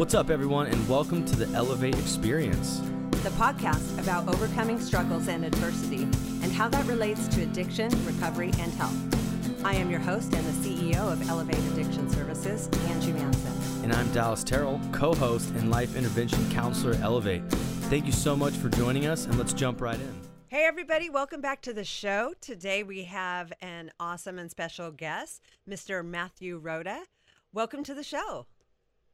What's up, everyone, and welcome to the Elevate Experience, the podcast about overcoming struggles and adversity and how that relates to addiction, recovery, and health. I am your host and the CEO of Elevate Addiction Services, Angie Manson. And I'm Dallas Terrell, co-host and life intervention counselor at Elevate. Thank you so much for joining us, and let's jump right in. Hey, everybody. Welcome back to the show. Today, we have an awesome and special guest, Mr. Matthew Roda. Welcome to the show.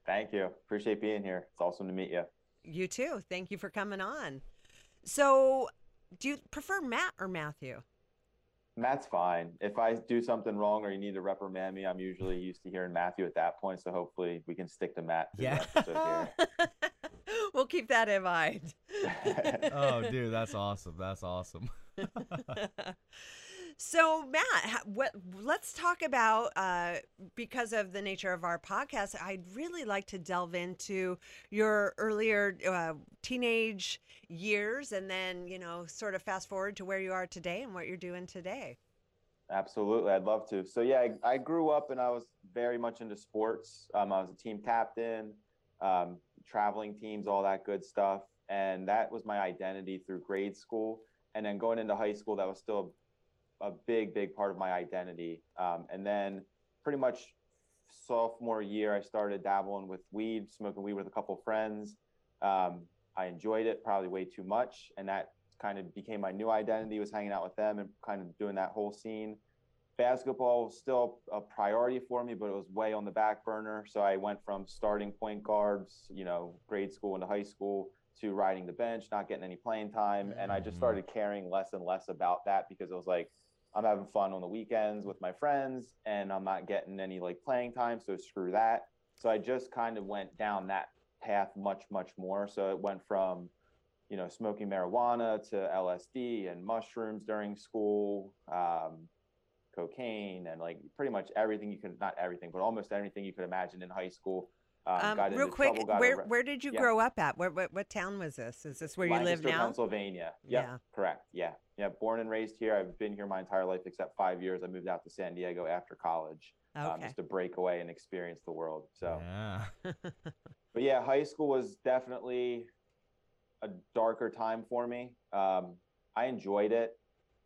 Thank you. Appreciate being here. It's awesome to meet you. You too. Thank you for coming on. So do you prefer Matt or Matthew? Matt's fine. If I do something wrong or you need to reprimand me, I'm usually used to hearing Matthew at that point. So hopefully we can stick to Matt. Yeah. Here. We'll keep that in mind. Oh, dude, that's awesome. That's awesome. So Matt, let's talk about, because of the nature of our podcast, I'd really like to delve into your earlier teenage years and then, you know, sort of fast forward to where you are today and what you're doing today. Absolutely. I'd love to. So yeah, I grew up and I was very much into sports. I was a team captain, traveling teams, all that good stuff. And that was my identity through grade school. And then going into high school, that was still a big part of my identity. And then pretty much sophomore year, I started dabbling with weed, smoking weed with a couple friends. I enjoyed it probably way too much. And that kind of became my new identity, was hanging out with them and kind of doing that whole scene. Basketball was still a priority for me, but it was way on the back burner. So I went from starting point guards, you know, grade school into high school, to riding the bench, not getting any playing time. And I just started caring less and less about that because it was like, I'm having fun on the weekends with my friends and I'm not getting any like playing time, so screw that. So I just kind of went down that path much more. So it went from, you know, smoking marijuana to LSD and mushrooms during school, cocaine and like pretty much everything you could, not everything, but almost anything you could imagine in high school. Real quick, trouble, where did you grow up at? What town was this? Is this where Lancaster, you live now? Lancaster, Pennsylvania. Yep, yeah, correct. Yeah, yeah. Born and raised here. I've been here my entire life except 5 years. I moved out to San Diego after college, just to break away and experience the world. So, yeah. But yeah, high school was definitely a darker time for me. I enjoyed it,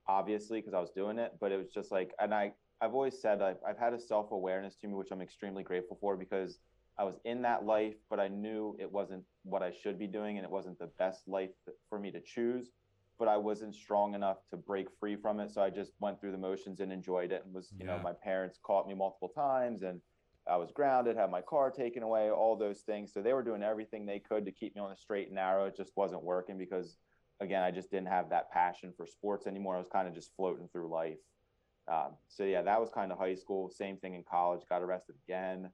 obviously, because I was doing it, but it was just like, and I've always said I've had a self-awareness to me, which I'm extremely grateful for, because I was in that life, but I knew it wasn't what I should be doing and it wasn't the best life for me to choose, but I wasn't strong enough to break free from it. So I just went through the motions and enjoyed it and was, you know, my parents caught me multiple times and I was grounded, had my car taken away, all those things. So they were doing everything they could to keep me on the straight and narrow. It just wasn't working because, again, I just didn't have that passion for sports anymore. I was kind of just floating through life. So yeah, that was kind of high school. Same thing in college, got arrested again.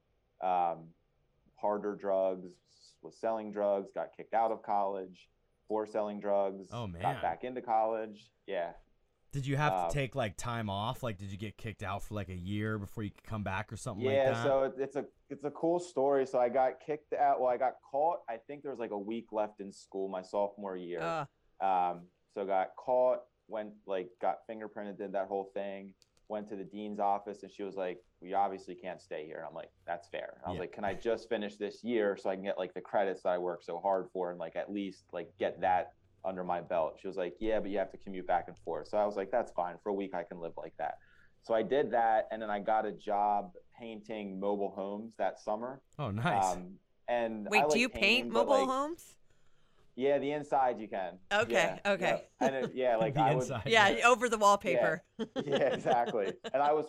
Harder drugs, was selling drugs, got kicked out of college for selling drugs. Oh man. Got back into college. Yeah. Did you have to take like time off? Like, did you get kicked out for like a year before you could come back or something like that? Yeah. So it's a cool story. So I got kicked out. Well, I got caught. I think there was like a week left in school my sophomore year. So got caught, went like, got fingerprinted, did that whole thing. Went to the dean's office and she was like, we obviously can't stay here. And I'm like, that's fair. And I was like, can I just finish this year so I can get like the credits that I worked so hard for and like at least like get that under my belt? She was like, yeah, but you have to commute back and forth. So I was like, that's fine. For a week, I can live like that. So I did that. And then I got a job painting mobile homes that summer. Oh, nice. And wait, do you paint mobile homes? Yeah, the inside you can. Okay, yeah, okay. Yeah, and it, yeah, like I was. Yeah, yeah, over the wallpaper. Yeah, yeah, exactly. And I was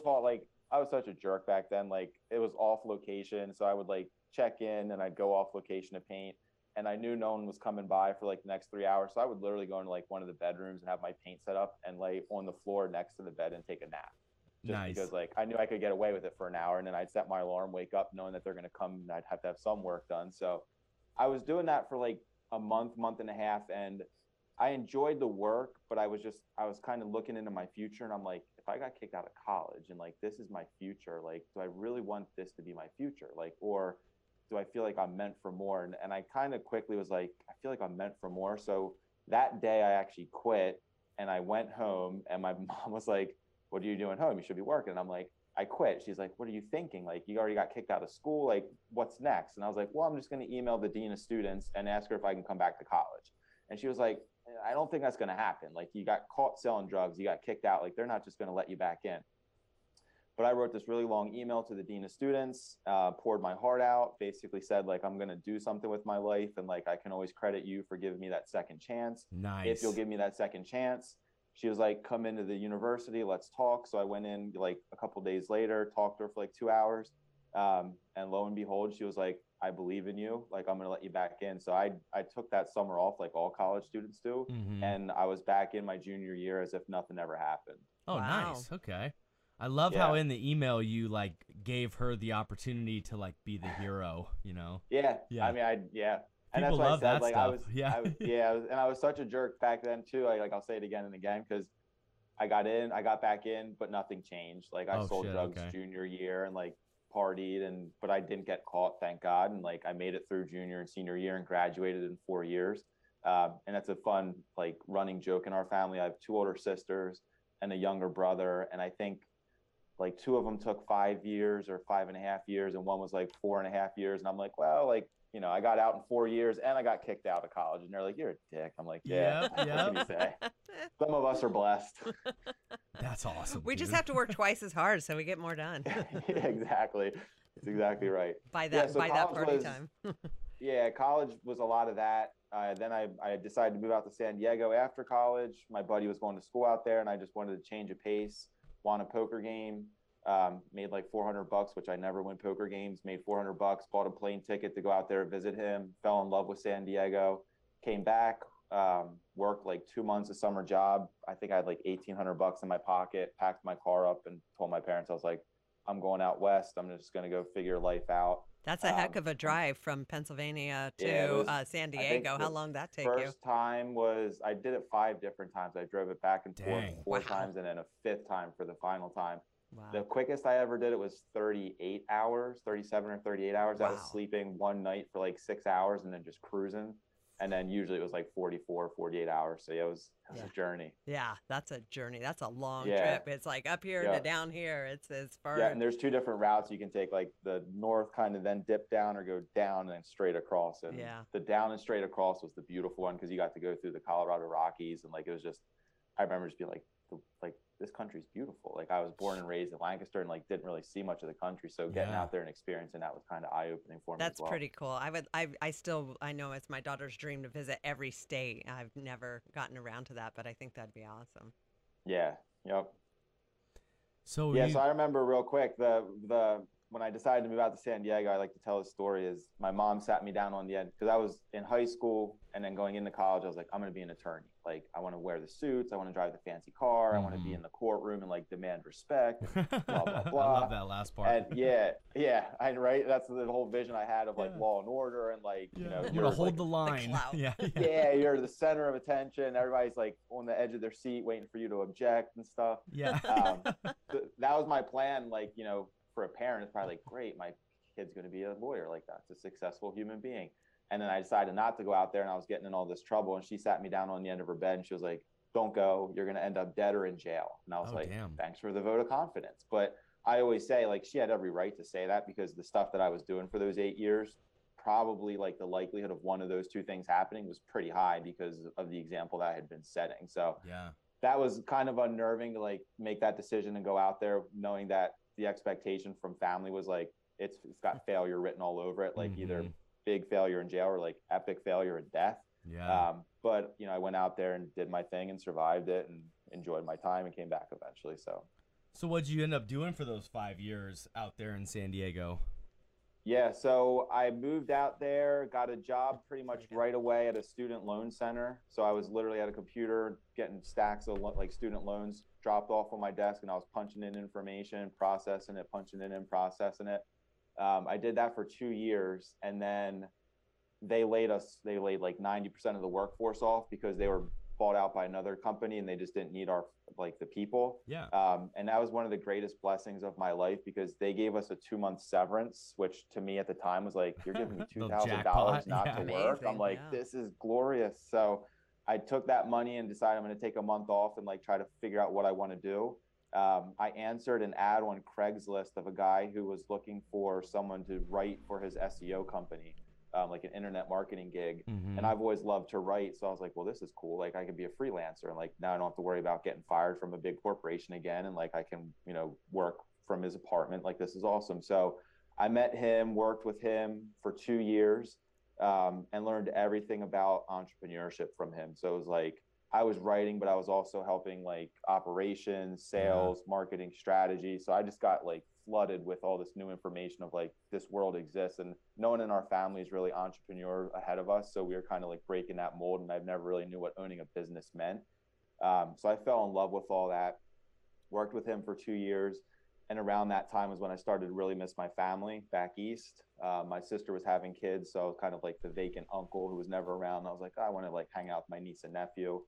I was such a jerk back then. Like it was off location, so I would like check in and I'd go off location to paint. And I knew no one was coming by for like the next 3 hours, so I would literally go into like one of the bedrooms and have my paint set up and lay on the floor next to the bed and take a nap. Just because like I knew I could get away with it for an hour, and then I'd set my alarm, wake up knowing that they're gonna come, and I'd have to have some work done. So I was doing that for like a month and a half. And I enjoyed the work, but I was kind of looking into my future. And I'm like, if I got kicked out of college and like, this is my future, like, do I really want this to be my future? Like, or do I feel like I'm meant for more? And I kind of quickly was like, I feel like I'm meant for more. So that day I actually quit and I went home and my mom was like, what are you doing home? You should be working. And I'm like, I quit. She's like, what are you thinking? Like, you already got kicked out of school. Like, what's next? And I was like, well, I'm just going to email the dean of students and ask her if I can come back to college. And she was like, I don't think that's going to happen. Like, you got caught selling drugs, you got kicked out. Like, they're not just going to let you back in. But I wrote this really long email to the dean of students, poured my heart out, basically said, like, I'm going to do something with my life. And like, I can always credit you for giving me that second chance. Nice. If you'll give me that second chance. She was like, come into the university, let's talk. So I went in like a couple of days later, talked to her for like 2 hours. And lo and behold, she was like, I believe in you. Like, I'm going to let you back in. So I took that summer off like all college students do. Mm-hmm. And I was back in my junior year as if nothing ever happened. Oh, wow. Nice. Okay. I love how in the email you like gave her the opportunity to like be the hero, you know? Yeah. I mean, and people that's why I said, like, I was such a jerk back then too. Like I'll say it again and again, because I got back in, but nothing changed. Like I sold drugs junior year and like partied but I didn't get caught, thank God. And like, I made it through junior and senior year and graduated in 4 years. And that's a fun, like, running joke in our family. I have two older sisters and a younger brother. And I think like two of them took 5 years or 5.5 years. And one was like 4.5 years. And I'm like, well, like, you know, I got out in 4 years and I got kicked out of college. And they're like, you're a dick. I'm like, yeah. What can you say? Some of us are blessed. That's awesome. We just have to work twice as hard so we get more done. Yeah, exactly. That's exactly right. By that party time. Yeah, college was a lot of that. Then I decided to move out to San Diego after college. My buddy was going to school out there and I just wanted to change a pace. Won a poker game, made like $400, which I never win poker games, made $400, bought a plane ticket to go out there and visit him, fell in love with San Diego, came back, worked like 2 months, a summer job. I think I had like $1,800 in my pocket, packed my car up and told my parents, I was like, I'm going out west. I'm just going to go figure life out. That's a heck of a drive from Pennsylvania to San Diego. How long that take you? First time was, I did it 5 different times. I drove it back and forth 4 times and then a 5th time for the final time. Wow. The quickest I ever did it was 38 hours, 37 or 38 hours. Wow. I was sleeping one night for like 6 hours and then just cruising. And then usually it was like 44, 48 hours. So yeah, it was a journey. Yeah, that's a journey. That's a long trip. It's like up here to down here. It's as far. Yeah, and there's 2 different routes you can take, like the north kind of then dip down or go down and then straight across. And the down and straight across was the beautiful one because you got to go through the Colorado Rockies. And like, it was just, I remember just being like this country's beautiful. Like I was born and raised in Lancaster and like didn't really see much of the country. So getting out there and experiencing that was kind of eye opening for me. That's pretty cool. I know it's my daughter's dream to visit every state. I've never gotten around to that, but I think that'd be awesome. Yeah. Yep. So so I remember real quick when I decided to move out to San Diego, I like to tell this story is my mom sat me down on the end because I was in high school and then going into college, I was like, I'm going to be an attorney. Like, I want to wear the suits. I want to drive the fancy car. I want to be in the courtroom and like demand respect, and blah, blah, blah. I love that last part. And that's the whole vision I had of like law and order and like, you know, you're going to hold like, the line. You're the center of attention. Everybody's like on the edge of their seat waiting for you to object and stuff. Yeah. That was my plan. Like, you know, for a parent, it's probably like, great, my kid's going to be a lawyer. Like, that's a successful human being. And then I decided not to go out there and I was getting in all this trouble. And she sat me down on the end of her bed and she was like, don't go. You're going to end up dead or in jail. And I was like, damn. Thanks for the vote of confidence. But I always say, like, she had every right to say that because the stuff that I was doing for those 8 years, probably like the likelihood of one of those 2 things happening was pretty high because of the example that I had been setting. So that was kind of unnerving to like make that decision and go out there knowing that the expectation from family was like, it's got failure written all over it, like either big failure in jail or like epic failure and death. But you know, I went out there and did my thing and survived it and enjoyed my time and came back eventually. So what'd you end up doing for those 5 years out there in San Diego? So I moved out there, got a job pretty much right away at a student loan center. So I was literally at a computer getting stacks of like student loans dropped off on my desk and I was punching in information, processing it, punching it in, processing it. I did that for 2 years and then they laid like 90% of the workforce off because they were bought out by another company and they just didn't need the people. And that was one of the greatest blessings of my life because they gave us a 2-month severance, which to me at the time was like, you're giving me $2,000 not to work. I'm like, this is glorious. So I took that money and decided I'm going to take a month off and like try to figure out what I want to do. I answered an ad on Craigslist of a guy who was looking for someone to write for his SEO company, like an internet marketing gig. Mm-hmm. And I've always loved to write. So I was like, well, this is cool. Like I could be a freelancer and like, now I don't have to worry about getting fired from a big corporation again. And like, I can, you know, work from his apartment. Like, this is awesome. So I met him, worked with him for 2 years, and learned everything about entrepreneurship from him. So it was like, I was writing, but I was also helping like operations, sales, marketing strategy. So I just got like flooded with all this new information of like, this world exists, and no one in our family is really entrepreneur ahead of us. So we were kind of like breaking that mold, and I've never really knew what owning a business meant. So I fell in love with all that, worked with him for 2 years. And around that time was when I started to really miss my family back east. My sister was having kids. So I was kind of like the vacant uncle who was never around. I was like, oh, I want to like hang out with my niece and nephew.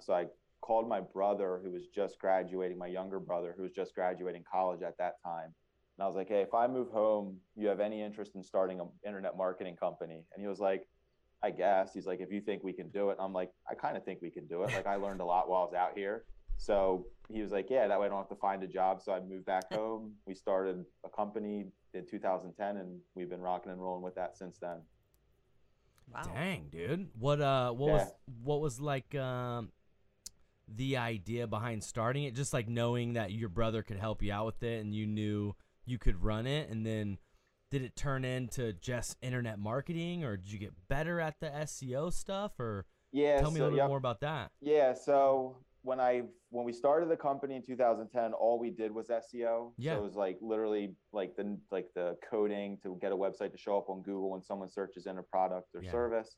So I called my brother who was just graduating, my younger brother who was just graduating college at that time. And I was like, hey, if I move home, you have any interest in starting an internet marketing company? And he was like, I guess. He's like, if you think we can do it. And I'm like, I kind of think we can do it. Like I learned a lot while I was out here. So he was like, yeah, that way I don't have to find a job. So I moved back home. We started a company in 2010 and we've been rocking and rolling with that since then. Wow. Dang, dude. What was like the idea behind starting it? Just like knowing that your brother could help you out with it and you knew you could run it. And then did it turn into just internet marketing, or did you get better at the SEO stuff? Or yeah, tell me a little bit more about that. Yeah, so when we started the company in 2010, all we did was SEO. Yeah. So it was like literally like the coding to get a website to show up on Google when someone searches in a product or service.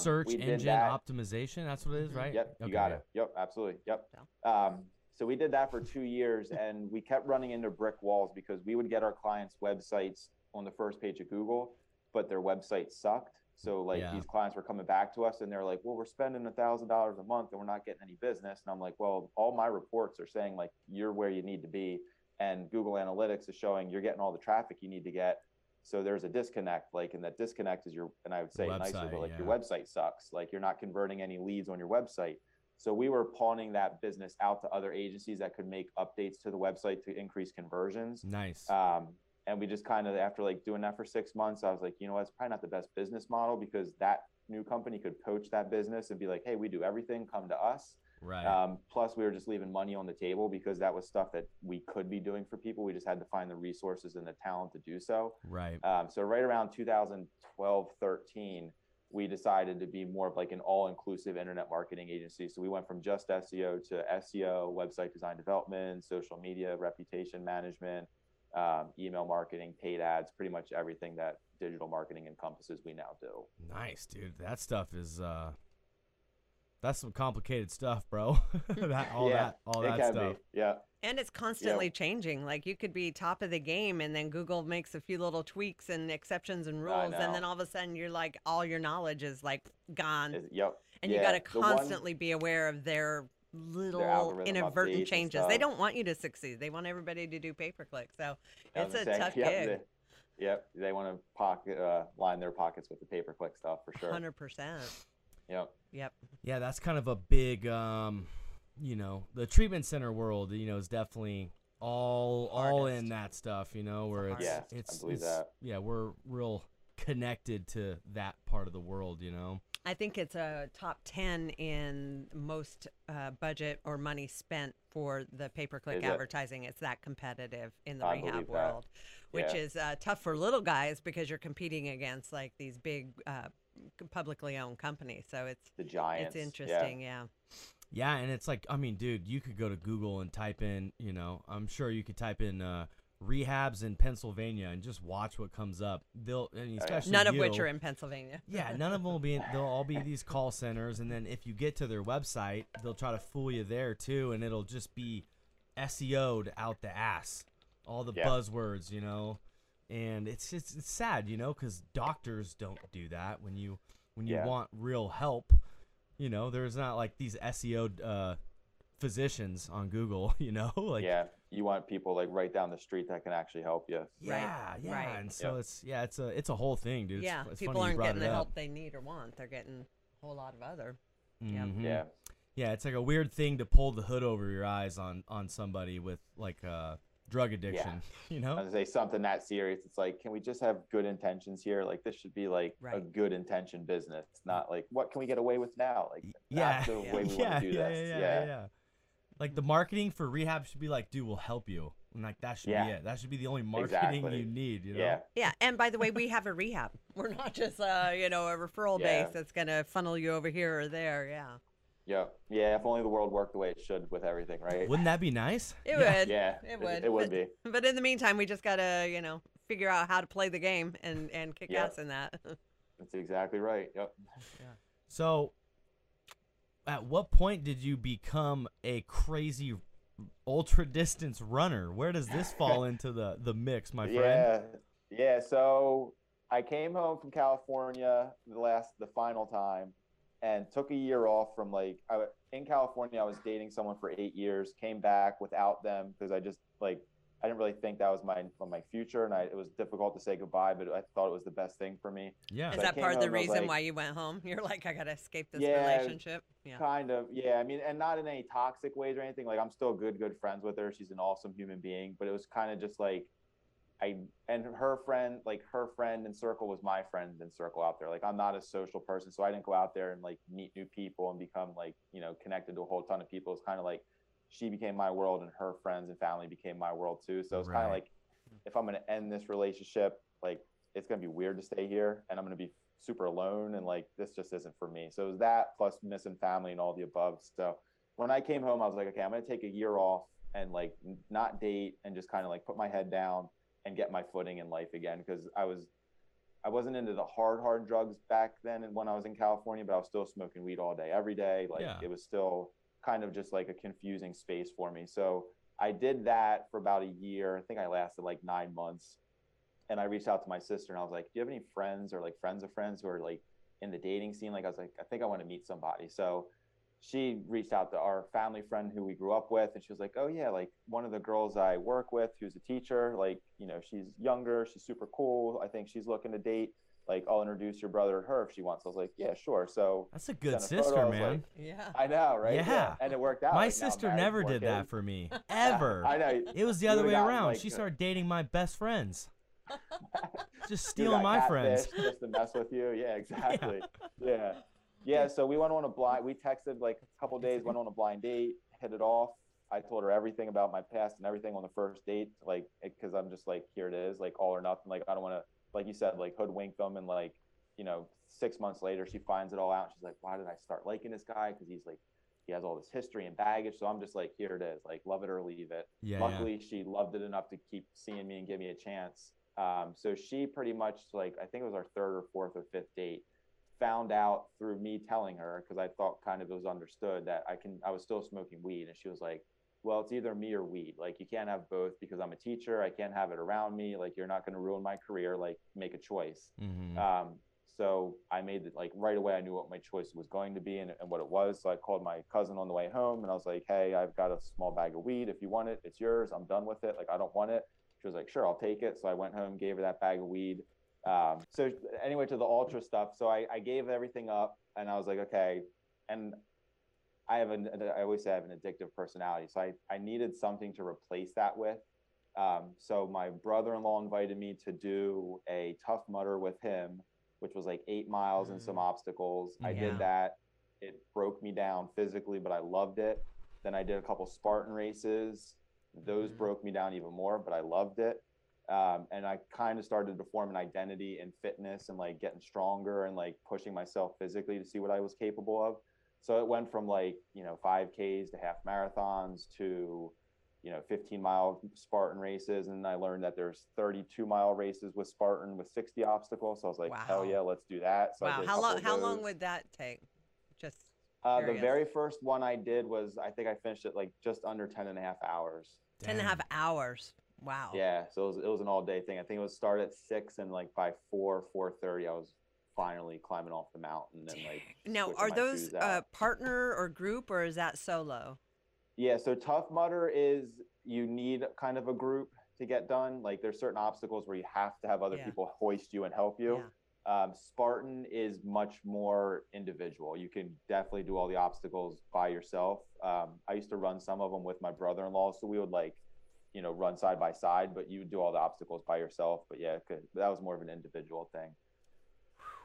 Search engine optimization. That's what it is, right? Yep. Okay, you got it. Yep. Absolutely. Yep. Yeah. So we did that for 2 years and we kept running into brick walls because we would get our clients' websites on the first page of Google, but their website sucked. So like these clients were coming back to us and they're like, well, we're spending $1,000 a month and we're not getting any business. And I'm like, well, all my reports are saying like, you're where you need to be. And Google Analytics is showing you're getting all the traffic you need to get. So there's a disconnect, like, and that disconnect is and I would say nicer, but like your website sucks. Like you're not converting any leads on your website. So we were pawning that business out to other agencies that could make updates to the website to increase conversions. Nice. And we just kind of, after like doing that for 6 months, I was like, you know what, it's probably not the best business model because that new company could poach that business and be like, hey, we do everything, come to us. Right. Plus we were just leaving money on the table because that was stuff that we could be doing for people. We just had to find the resources and the talent to do so. Right. So right around 2012, 13, we decided to be more of like an all-inclusive internet marketing agency. So we went from just SEO to SEO, website design development, social media, reputation management, email marketing, paid ads, pretty much everything that digital marketing encompasses, we now do. Nice, dude. That stuff is, that's some complicated stuff, bro. All that stuff. Be. Yeah. And it's constantly changing. Like you could be top of the game and then Google makes a few little tweaks and exceptions and rules. And then all of a sudden you're like, all your knowledge is like gone. And you got to constantly be aware of their little inadvertent changes. They don't want you to succeed. They want everybody to do pay-per-click. So it's a tough gig. Yep. They want to line their pockets with the pay-per-click stuff for sure. 100%. Yep. Yeah. That's kind of a big, the treatment center world, is definitely all in that stuff, where we're real connected to that part of the world, I think it's a top 10 in most budget or money spent for the pay-per-click advertising. It's that competitive in the rehab world, which is tough for little guys because you're competing against like these big publicly owned companies. So it's the giants. It's interesting. Yeah. And it's like, I mean, dude, you could go to Google and type in, I'm sure you could type in rehabs in Pennsylvania and just watch what comes up. None of which are in Pennsylvania. None of them will be. They'll all be these call centers, and then if you get to their website, they'll try to fool you there too, and it'll just be SEO'd out the ass. All the buzzwords, and it's sad, because doctors don't do that when you want real help. There's not like these SEO physicians on Google, you want people like right down the street that can actually help you. Right. And so it's a whole thing, dude. It's people aren't getting the help they need or want. They're getting a whole lot of other. Mm-hmm. Yeah. Yeah, it's like a weird thing to pull the hood over your eyes on somebody with like a drug addiction, you know? I was gonna say something that serious. It's like, can we just have good intentions here? Like this should be like a good intention business. It's not like, what can we get away with now? Like that's the way we want to do this. Yeah. Like the marketing for rehab should be like, dude, we'll help you. And like that should be it. That should be the only marketing you need, you know? Yeah. And by the way, we have a rehab. We're not just you know, a referral base that's gonna funnel you over here or there. Yeah, if only the world worked the way it should with everything, right? Wouldn't that be nice? It would. Yeah, it would. It would be. But in the meantime, we just gotta, you know, figure out how to play the game and kick ass in that. That's exactly right. Yeah. So at what point did you become a crazy ultra distance runner? Where does this fall into the mix, my friend? Yeah, so I came home from California the final time. And took a year off from like, in California, I was dating someone for 8 years, came back without them because I just like, I didn't really think that was my future. And it was difficult to say goodbye, but I thought it was the best thing for me. Yeah. Is that part of the reason why you went home? You're like, I got to escape this relationship. Yeah, kind of. Yeah. I mean, and not in any toxic ways or anything. Like I'm still good friends with her. She's an awesome human being, but it was kind of just like, and her friend in circle was my friend in circle out there. Like I'm not a social person, so I didn't go out there and like meet new people and become like, you know, connected to a whole ton of people. It's kind of like she became my world and her friends and family became my world too. So it's kind of like, if I'm going to end this relationship, like it's going to be weird to stay here and I'm going to be super alone. And like, this just isn't for me. So it was that plus missing family and all the above. So when I came home, I was like, okay, I'm going to take a year off and like not date and just kind of like put my head down and get my footing in life again. Because I wasn't into the hard drugs back then and when I was in California, but I was still smoking weed all day, every day. Like it was still kind of just like a confusing space for me. So I did that for about a year. I think I lasted like 9 months. And I reached out to my sister and I was like, do you have any friends or like friends of friends who are like in the dating scene? Like I was like, I think I want to meet somebody. So she reached out to our family friend who we grew up with. And she was like, oh yeah, like one of the girls I work with, who's a teacher, like, you know, she's younger, she's super cool. I think she's looking to date. Like, I'll introduce your brother to her if she wants. I was like, yeah, sure. So that's a good sister, man. Like, I know, right? Yeah. And it worked out. My sister never did that for me, ever. I know. It was the other way around. Like, she started dating my best friends. Just stealing my friends. Just to mess with you. Yeah, exactly. Yeah. Yeah, so we went on a blind. We texted like a couple days. Went on a blind date, hit it off. I told her everything about my past and everything on the first date, like because I'm just like, here it is, like all or nothing. Like I don't want to, like you said, like hoodwink them and like, you know, 6 months later she finds it all out. She's like, why did I start liking this guy? Because he's like, he has all this history and baggage. So I'm just like, here it is, like love it or leave it. Yeah. Luckily, she loved it enough to keep seeing me and give me a chance. So she pretty much like, I think it was our third or fourth or fifth date. Found out through me telling her, because I thought kind of it was understood that I was still smoking weed. And she was like, well, it's either me or weed. Like you can't have both because I'm a teacher. I can't have it around me. Like you're not going to ruin my career. Like make a choice. Mm-hmm. So I made it like right away. I knew what my choice was going to be and what it was. So I called my cousin on the way home and I was like, hey, I've got a small bag of weed. If you want it, it's yours. I'm done with it. Like I don't want it. She was like, sure, I'll take it. So I went home, gave her that bag of weed. So anyway, to the ultra stuff. So I gave everything up and I was like, okay. And I always say I have an addictive personality. So I needed something to replace that with. So my brother-in-law invited me to do a Tough Mudder with him, which was like 8 miles and some obstacles. I did that. It broke me down physically, but I loved it. Then I did a couple Spartan races. Those broke me down even more, but I loved it. And I kind of started to form an identity in fitness and like getting stronger and like pushing myself physically to see what I was capable of. So it went from like, you know, 5Ks to half marathons to, you know, 15-mile Spartan races. And I learned that there's 32-mile races with Spartan with 60 obstacles. So I was like, hell yeah, let's do that. So how long would that take? Just the very first one I did was, I think I finished it like just under 10.5 hours. 10.5 hours. Wow. Yeah. So it was an all day thing. I think it was start at 6 and like by 4:30, I was finally climbing off the mountain and like. Now, are those partner or group or is that solo? Yeah. So Tough Mudder is you need kind of a group to get done. Like there's certain obstacles where you have to have other people hoist you and help you. Spartan is much more individual. You can definitely do all the obstacles by yourself. I used to run some of them with my brother-in-law, so we would run side by side, but you would do all the obstacles by yourself. But yeah, that was more of an individual thing.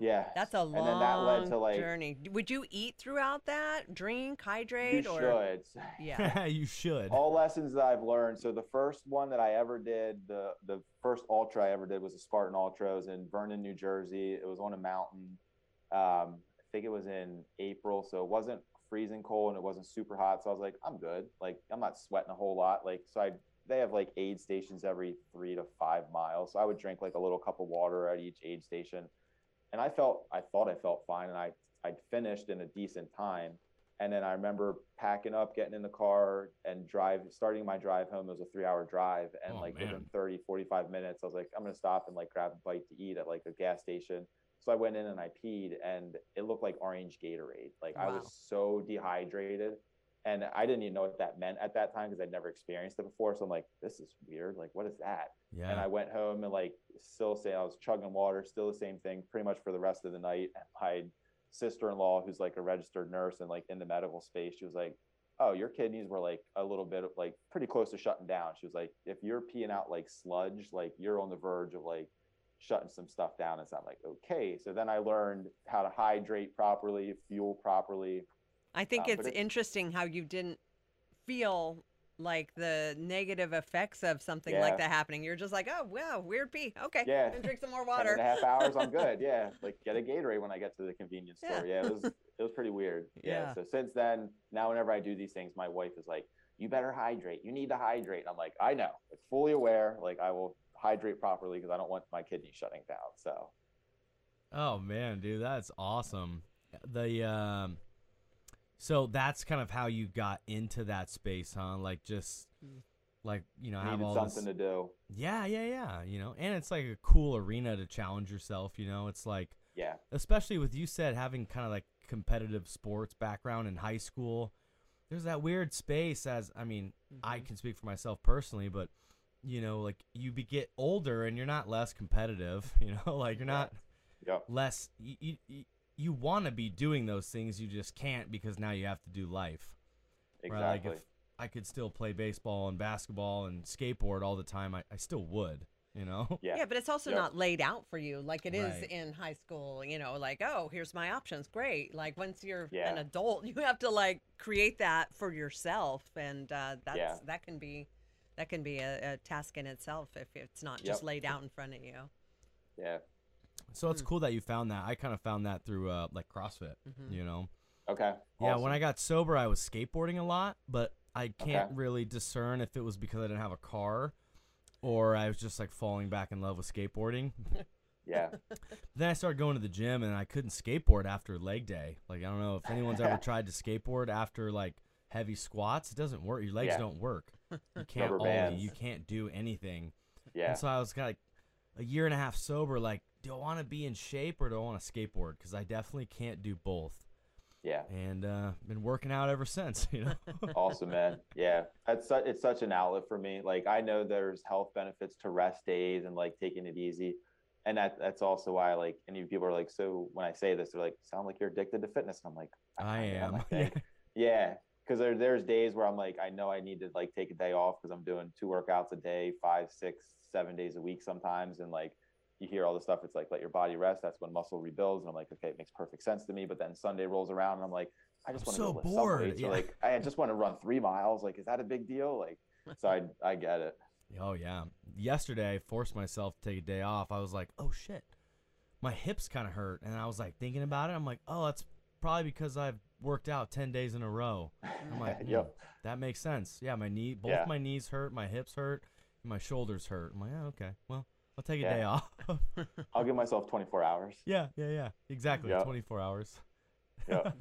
Yeah, that's a long and then that led to, journey. Would you eat throughout that? Drink, hydrate? You should. Yeah, you should. All lessons that I've learned. So the first one that I ever did, the first ultra I ever did was a Spartan Ultra. It was in Vernon, New Jersey. It was on a mountain. I think it was in April, so it wasn't freezing cold and it wasn't super hot. So I was like, I'm good. Like, I'm not sweating a whole lot. They have aid stations every 3 to 5 miles. So I would drink a little cup of water at each aid station. And I thought I felt fine, and I'd finished in a decent time. And then I remember packing up, getting in the car, and starting my drive home. It was a 3-hour drive, and within 30, 45 minutes, I was like, I'm gonna stop and grab a bite to eat at a gas station. So I went in and I peed, and it looked like orange Gatorade. Wow. I was so dehydrated, and I didn't even know what that meant at that time because I'd never experienced it before. So I'm like, this is weird. What is that? Yeah. And I went home and I was chugging water, still the same thing pretty much for the rest of the night. And my sister-in-law, who's a registered nurse and in the medical space, she was like, oh, your kidneys were a little bit of pretty close to shutting down. She was like, if you're peeing out sludge, you're on the verge of shutting some stuff down. It's not okay. So then I learned how to hydrate properly, fuel properly. I think it's interesting how you didn't feel the negative effects of something like that happening. You're just oh, wow, weird pee. Okay, yeah. And drink some more water. 10.5 hours, I'm good. Yeah, get a Gatorade when I get to the convenience store. Yeah, it was pretty weird. Yeah. So since then, now whenever I do these things, my wife is like, you better hydrate. You need to hydrate. And I'm like, I know. It's fully aware. I will hydrate properly because I don't want my kidneys shutting down. So. Oh, man, dude, that's awesome. So that's kind of how you got into that space, huh? Have all something to do. Yeah. And it's a cool arena to challenge yourself. It's especially with you said having kind of competitive sports background in high school. There's that weird space. I can speak for myself personally, but you get older and you're not less competitive. You're not less. You want to be doing those things, you just can't because now you have to do life. Exactly. Right? If I could still play baseball and basketball and skateboard all the time, I still would, Yeah, but it's also not laid out for you like it is in high school, oh, here's my options. Great. Once you're an adult, you have to create that for yourself. And that can be a task in itself if it's not just laid out in front of you. Yeah. So it's cool that you found that. I kind of found that through CrossFit, Okay. Yeah, awesome. When I got sober, I was skateboarding a lot, but I can't really discern if it was because I didn't have a car or I was just falling back in love with skateboarding. Yeah. Then I started going to the gym and I couldn't skateboard after leg day. I don't know if anyone's ever tried to skateboard after heavy squats. It doesn't work. Your legs don't work. You can't you can't do anything. Yeah. And so I was a year and a half sober, do I want to be in shape or do I want to skateboard? Because I definitely can't do both. Yeah. And been working out ever since, Awesome, man. Yeah. It's such an outlet for me. I know there's health benefits to rest days and taking it easy. And that's also why any people are so when I say this, they're sound like you're addicted to fitness. And I'm like, I am. Yeah. Because there's days where I'm I know I need to take a day off because I'm doing 2 workouts a day, 5, 6, 7 days a week sometimes. And you hear all the stuff. It's let your body rest. That's when muscle rebuilds. And I'm okay, it makes perfect sense to me. But then Sunday rolls around and I'm I just want to go lift some weights. Yeah. I just want to run 3 miles. Is that a big deal? So I get it. Oh yeah. Yesterday I forced myself to take a day off. I was oh shit, my hips kind of hurt. And I was thinking about it. I'm oh, that's probably because I've worked out 10 days in a row. I'm that makes sense. Yeah. My knee, my knees hurt, my hips hurt, and my shoulders hurt. I'm oh, okay. Well, I'll take a day off. I'll give myself 24 hours. Yeah. Exactly. Yep. 24 hours. Yeah.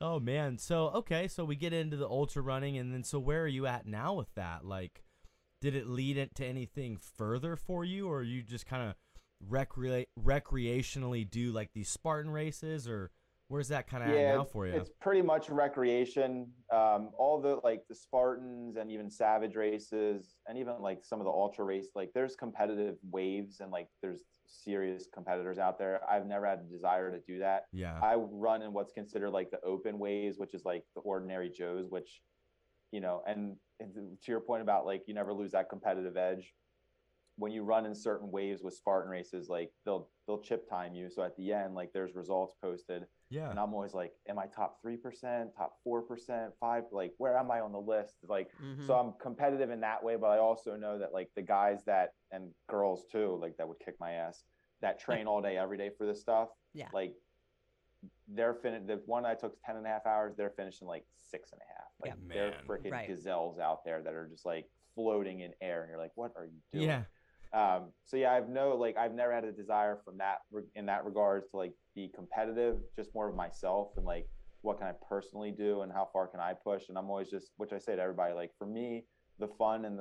Oh, man. So, okay. So we get into the ultra running. And then, so where are you at now with that? Did it lead it to anything further for you? Or you just kind of recreationally do these Spartan races? Or Where's that kind of at now for you? It's pretty much recreation. All the the Spartans and even Savage races and even some of the ultra race, there's competitive waves and there's serious competitors out there. I've never had a desire to do that. Yeah. I run in what's considered the open waves, which is the ordinary Joes, which, and to your point about you never lose that competitive edge. When you run in certain waves with Spartan races, they'll chip time you. So at the end, there's results posted. Yeah. And I'm always am I top 3%, top 4%, 5%? Where am I on the list? So I'm competitive in that way, but I also know that the guys that, and girls too, that would kick my ass, that train all day, every day for this stuff. Yeah. They're finished. The one I took 10.5 hours, they're finishing 6.5. They're freaking gazelles out there that are just floating in air. And you're what are you doing? Yeah. So yeah, I've never had a desire from that in that regards to be competitive, just more of myself and what can I personally do and how far can I push? And I'm always just, which I say to everybody, for me, the fun and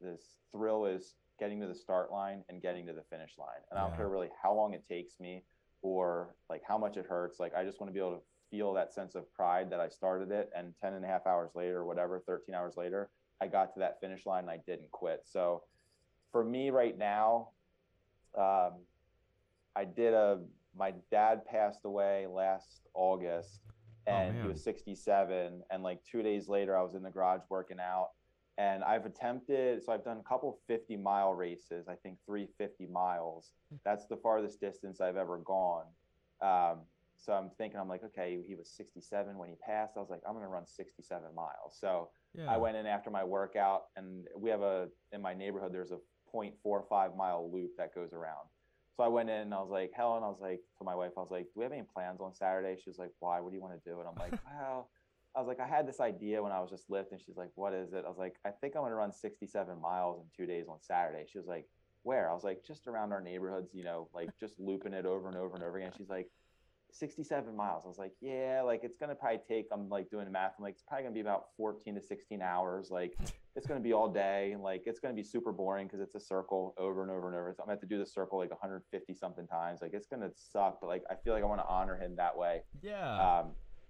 this thrill is getting to the start line and getting to the finish line. And I don't care really how long it takes me or how much it hurts. I just want to be able to feel that sense of pride that I started it and 10.5 hours later, or whatever, 13 hours later, I got to that finish line and I didn't quit. So for me right now, my dad passed away last August and he was 67. And 2 days later I was in the garage working out and I've done a couple 50-mile races, I think 350 miles. That's the farthest distance I've ever gone. So I'm thinking, okay, he was 67 when he passed. I was I'm going to run 67 miles. So I went in after my workout and we have in my neighborhood, there's a 0.45 mile loop that goes around. So I went in and I was Helen, to my wife, do we have any plans on Saturday? She was why, what do you want to do? And I'm well, I had this idea when I was just lifting. She's what is it? I was I think I'm going to run 67 miles in 2 days on Saturday. She was where? I was just around our neighborhoods, just looping it over and over and over again. She's 67 miles. I was yeah, it's going to probably take, I'm doing the math. I'm it's probably going to be about 14 to 16 hours. It's going to be all day. And it's going to be super boring because it's a circle over and over and over. So I'm going to have to do the circle 150 something times. It's going to suck, but I feel I want to honor him that way. Yeah.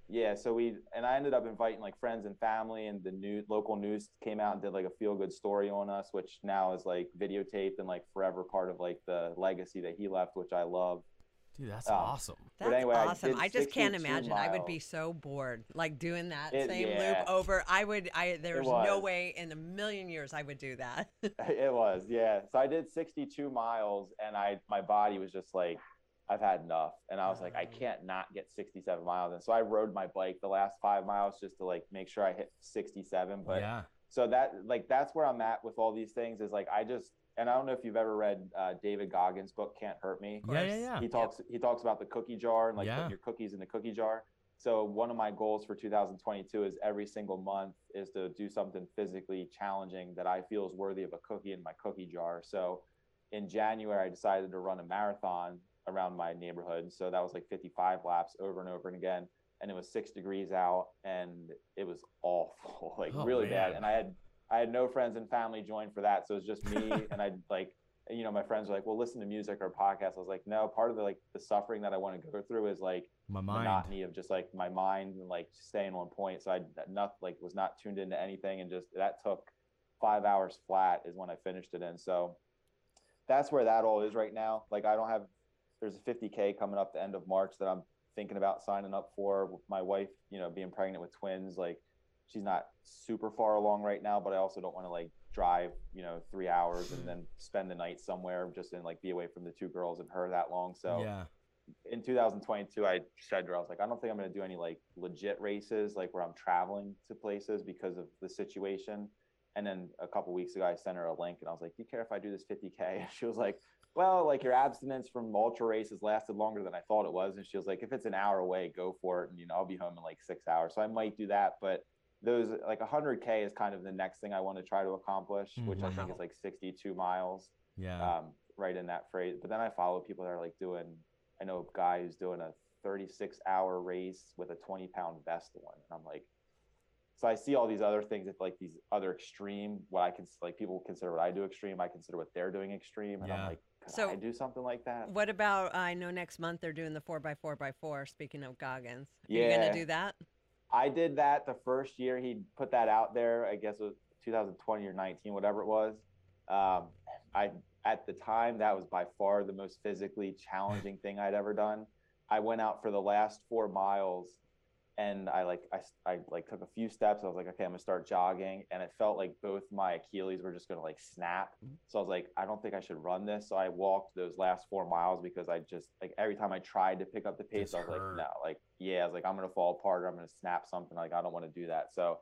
Yeah. So I ended up inviting friends and family, and the local news came out and did a feel good story on us, which now is videotaped and forever part of the legacy that he left, which I love. Dude, that's awesome. That's anyway, awesome. I just can't imagine. Miles. I would be so bored, doing that same loop over. There's no way in a million years I would do that. It was, yeah. So I did 62 miles, and my body was just I've had enough. And I was I can't not get 67 miles. And so I rode my bike the last 5 miles just to make sure I hit 67. But so that that's where I'm at with all these things is I just. And I don't know if you've ever read David Goggins' book, Can't Hurt Me. Yeah. He talks about the cookie jar and putting your cookies in the cookie jar. So one of my goals for 2022 is every single month is to do something physically challenging that I feel is worthy of a cookie in my cookie jar. So in January, I decided to run a marathon around my neighborhood. So that was 55 laps over and over and again. And it was 6 degrees out and it was awful, really bad. And I had no friends and family join for that. So it was just me. And my friends were well, listen to music or podcasts. I was no, part of the, the suffering that I want to go through is my mind. Monotony of just my mind and staying on point. So I was not tuned into anything. And just that took 5 hours flat is when I finished it in. So that's where that all is right now. There's a 50K coming up the end of March that I'm thinking about signing up for with my wife, being pregnant with twins, she's not super far along right now, but I also don't want to drive, 3 hours and then spend the night somewhere just and be away from the two girls and her that long. So in 2022, I said to her, I was I don't think I'm going to do any legit races, where I'm traveling to places because of the situation. And then a couple weeks ago, I sent her a link and I was do you care if I do this 50K? And she was well, your abstinence from ultra races lasted longer than I thought it was. And she was if it's an hour away, go for it. And, I'll be home in 6 hours. So I might do that, but those 100K is kind of the next thing I want to try to accomplish, which I think is 62 miles. Yeah. Right in that phrase. But then I follow people that are doing, I know a guy who's doing a 36-hour race with a 20-pound vest on. And I'm so I see all these other things that these other extreme, what I can people consider what I do extreme. I consider what they're doing extreme. And I'm So I do something like that? What about, I know next month they're doing the 4x4x4, speaking of Goggins. Are you going to do that? I did that the first year he put that out there. I guess it was 2020 or 19, whatever it was. At the time, that was by far the most physically challenging thing I'd ever done. I went out for the last 4 miles and I took a few steps. I was like, okay, I'm gonna start jogging. And it felt like both my Achilles were just gonna like snap. So I was like, I don't think I should run this. So I walked those last 4 miles because I just like every time I tried to pick up the pace, I was like, no, like, yeah, I was like, I'm gonna fall apart or I'm gonna snap something. Like, I don't wanna do that. So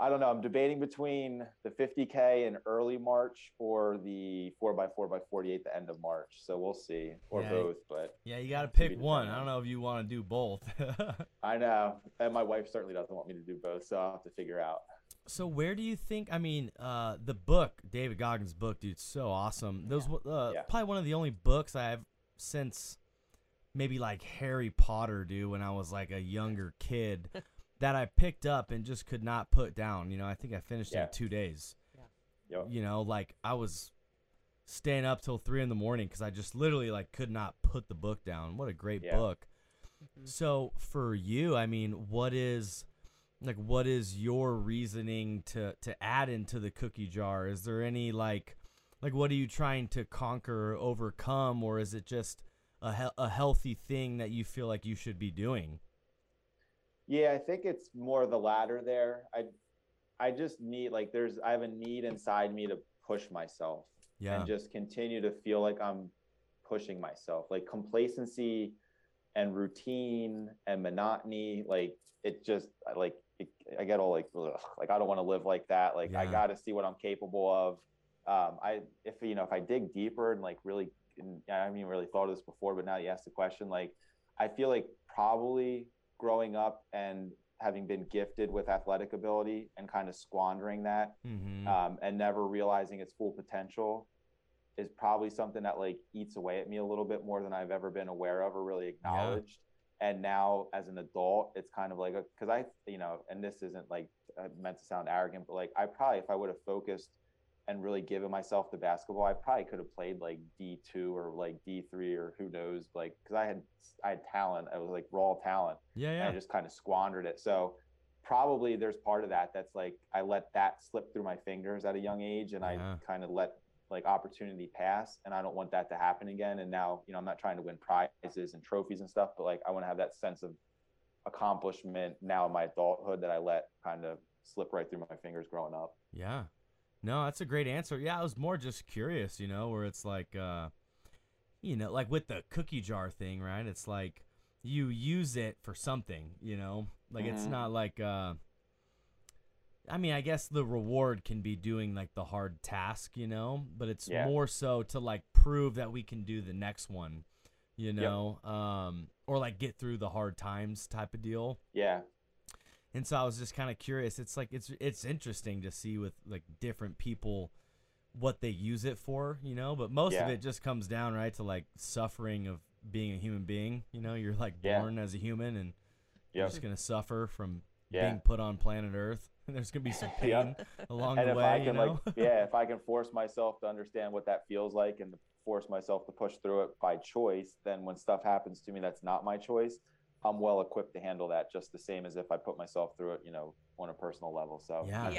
I don't know. I'm debating between the 50K in early March or the 4x4x48 the end of March. So we'll see, or both. But yeah, you got to pick one. I don't know if you want to do both. I know. And my wife certainly doesn't want me to do both. So I'll have to figure out. So where do you think, I mean, the book, David Goggins' book, dude, so awesome. Those probably one of the only books I have since maybe like Harry Potter, dude, when I was like a younger kid. That I picked up and just could not put down. You know, I think I finished it in 2 days. Yeah. Yep. You know, like I was staying up till 3 in the morning because I just literally like could not put the book down. What a great book. Mm-hmm. So for you, I mean, what is your reasoning to add into the cookie jar? Is there any like what are you trying to conquer or overcome, or is it just a healthy thing that you feel like you should be doing? Yeah, I think it's more the latter there. I just need like I have a need inside me to push myself and just continue to feel like I'm pushing myself. Like complacency and routine and monotony, like I get all like, ugh, like I don't want to live like that. Like I got to see what I'm capable of. If I dig deeper and like really, I haven't even really thought of this before, but now you asked the question, like I feel like probably growing up and having been gifted with athletic ability and kind of squandering that and never realizing its full potential is probably something that like eats away at me a little bit more than I've ever been aware of or really acknowledged. And now as an adult, it's kind of like, because and this isn't like meant to sound arrogant, but like I probably, if I would have focused and really given myself the basketball, I probably could have played like D2 or like D3 or who knows, like, cause I had talent. I was like raw talent. And I just kind of squandered it. So probably there's part of that that's like, I let that slip through my fingers at a young age and I kind of let like opportunity pass, and I don't want that to happen again. And now, you know, I'm not trying to win prizes and trophies and stuff, but like, I want to have that sense of accomplishment now in my adulthood that I let kind of slip right through my fingers growing up. Yeah. No, that's a great answer. Yeah, I was more just curious, you know, where it's like, like with the cookie jar thing, right? It's like you use it for something, you know? Like it's not like, I mean, I guess the reward can be doing like the hard task, you know? But it's more so to like prove that we can do the next one, you know? Or like get through the hard times type of deal. Yeah. And so I was just kind of curious. It's like it's interesting to see with like different people what they use it for, you know. But most of it just comes down right to like suffering of being a human being. You know, you're like born as a human, and you're just gonna suffer from being put on planet Earth. And there's gonna be some pain along the way. You know? Like, if I can force myself to understand what that feels like and force myself to push through it by choice, then when stuff happens to me that's not my choice, I'm well equipped to handle that just the same as if I put myself through it, you know, on a personal level. So I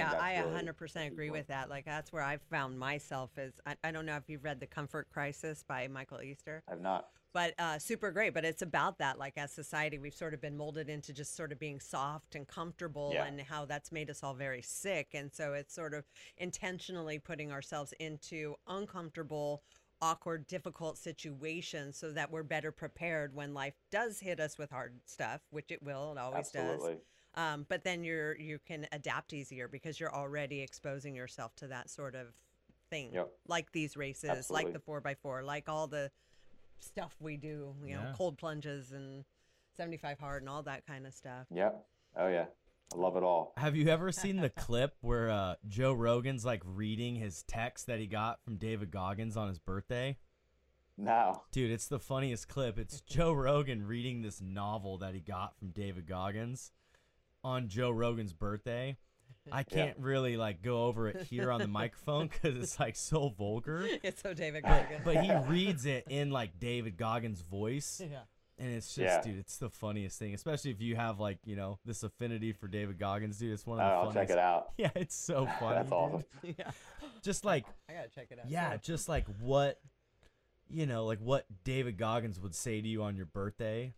100% agree with that. Like that's where I've found myself is, I don't know if you've read The Comfort Crisis by Michael Easter. I've not. But super great. But it's about that. Like as society, we've sort of been molded into just sort of being soft and comfortable and how that's made us all very sick. And so it's sort of intentionally putting ourselves into uncomfortable, awkward, difficult situations so that we're better prepared when life does hit us with hard stuff, which it will, it always does. But then you can adapt easier because you're already exposing yourself to that sort of thing, like these races, like the 4x4, like all the stuff we do, you know, cold plunges and 75 hard and all that kind of stuff. Yep. Oh yeah. I love it all. Have you ever seen the clip where Joe Rogan's like reading his text that he got from David Goggins on his birthday? No. Dude, it's the funniest clip. It's Joe Rogan reading this novel that he got from David Goggins on Joe Rogan's birthday. I can't really like go over it here on the microphone because it's like so vulgar. It's so David Goggins. But he reads it in like David Goggins' voice. Yeah. And it's just, dude, it's the funniest thing, especially if you have like, you know, this affinity for David Goggins, dude. It's one of the funniest. I'll check it out. Yeah, it's so funny. That's awesome. Yeah. Just like, I gotta check it out. Yeah, yeah, just like what, you know, like what David Goggins would say to you on your birthday.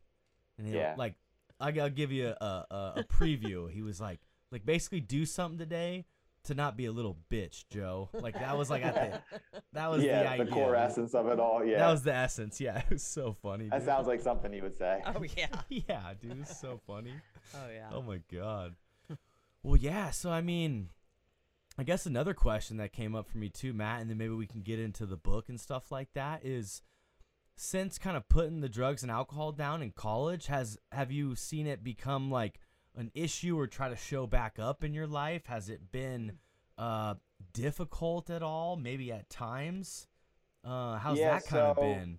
And he'll, like, I'll give you a preview. He was like basically do something today to not be a little bitch, Joe. Like that was like the idea. The core essence of it all. Yeah, that was the essence. Yeah, it was so funny. Dude. That sounds like something he would say. Oh yeah, yeah, dude, it's so funny. Oh yeah. Oh my god. Well, yeah. So I mean, I guess another question that came up for me too, Matt, and then maybe we can get into the book and stuff like that is, since kind of putting the drugs and alcohol down in college, have you seen it become like an issue or try to show back up in your life? Has it been difficult at all? Maybe at times? How's that kind of been?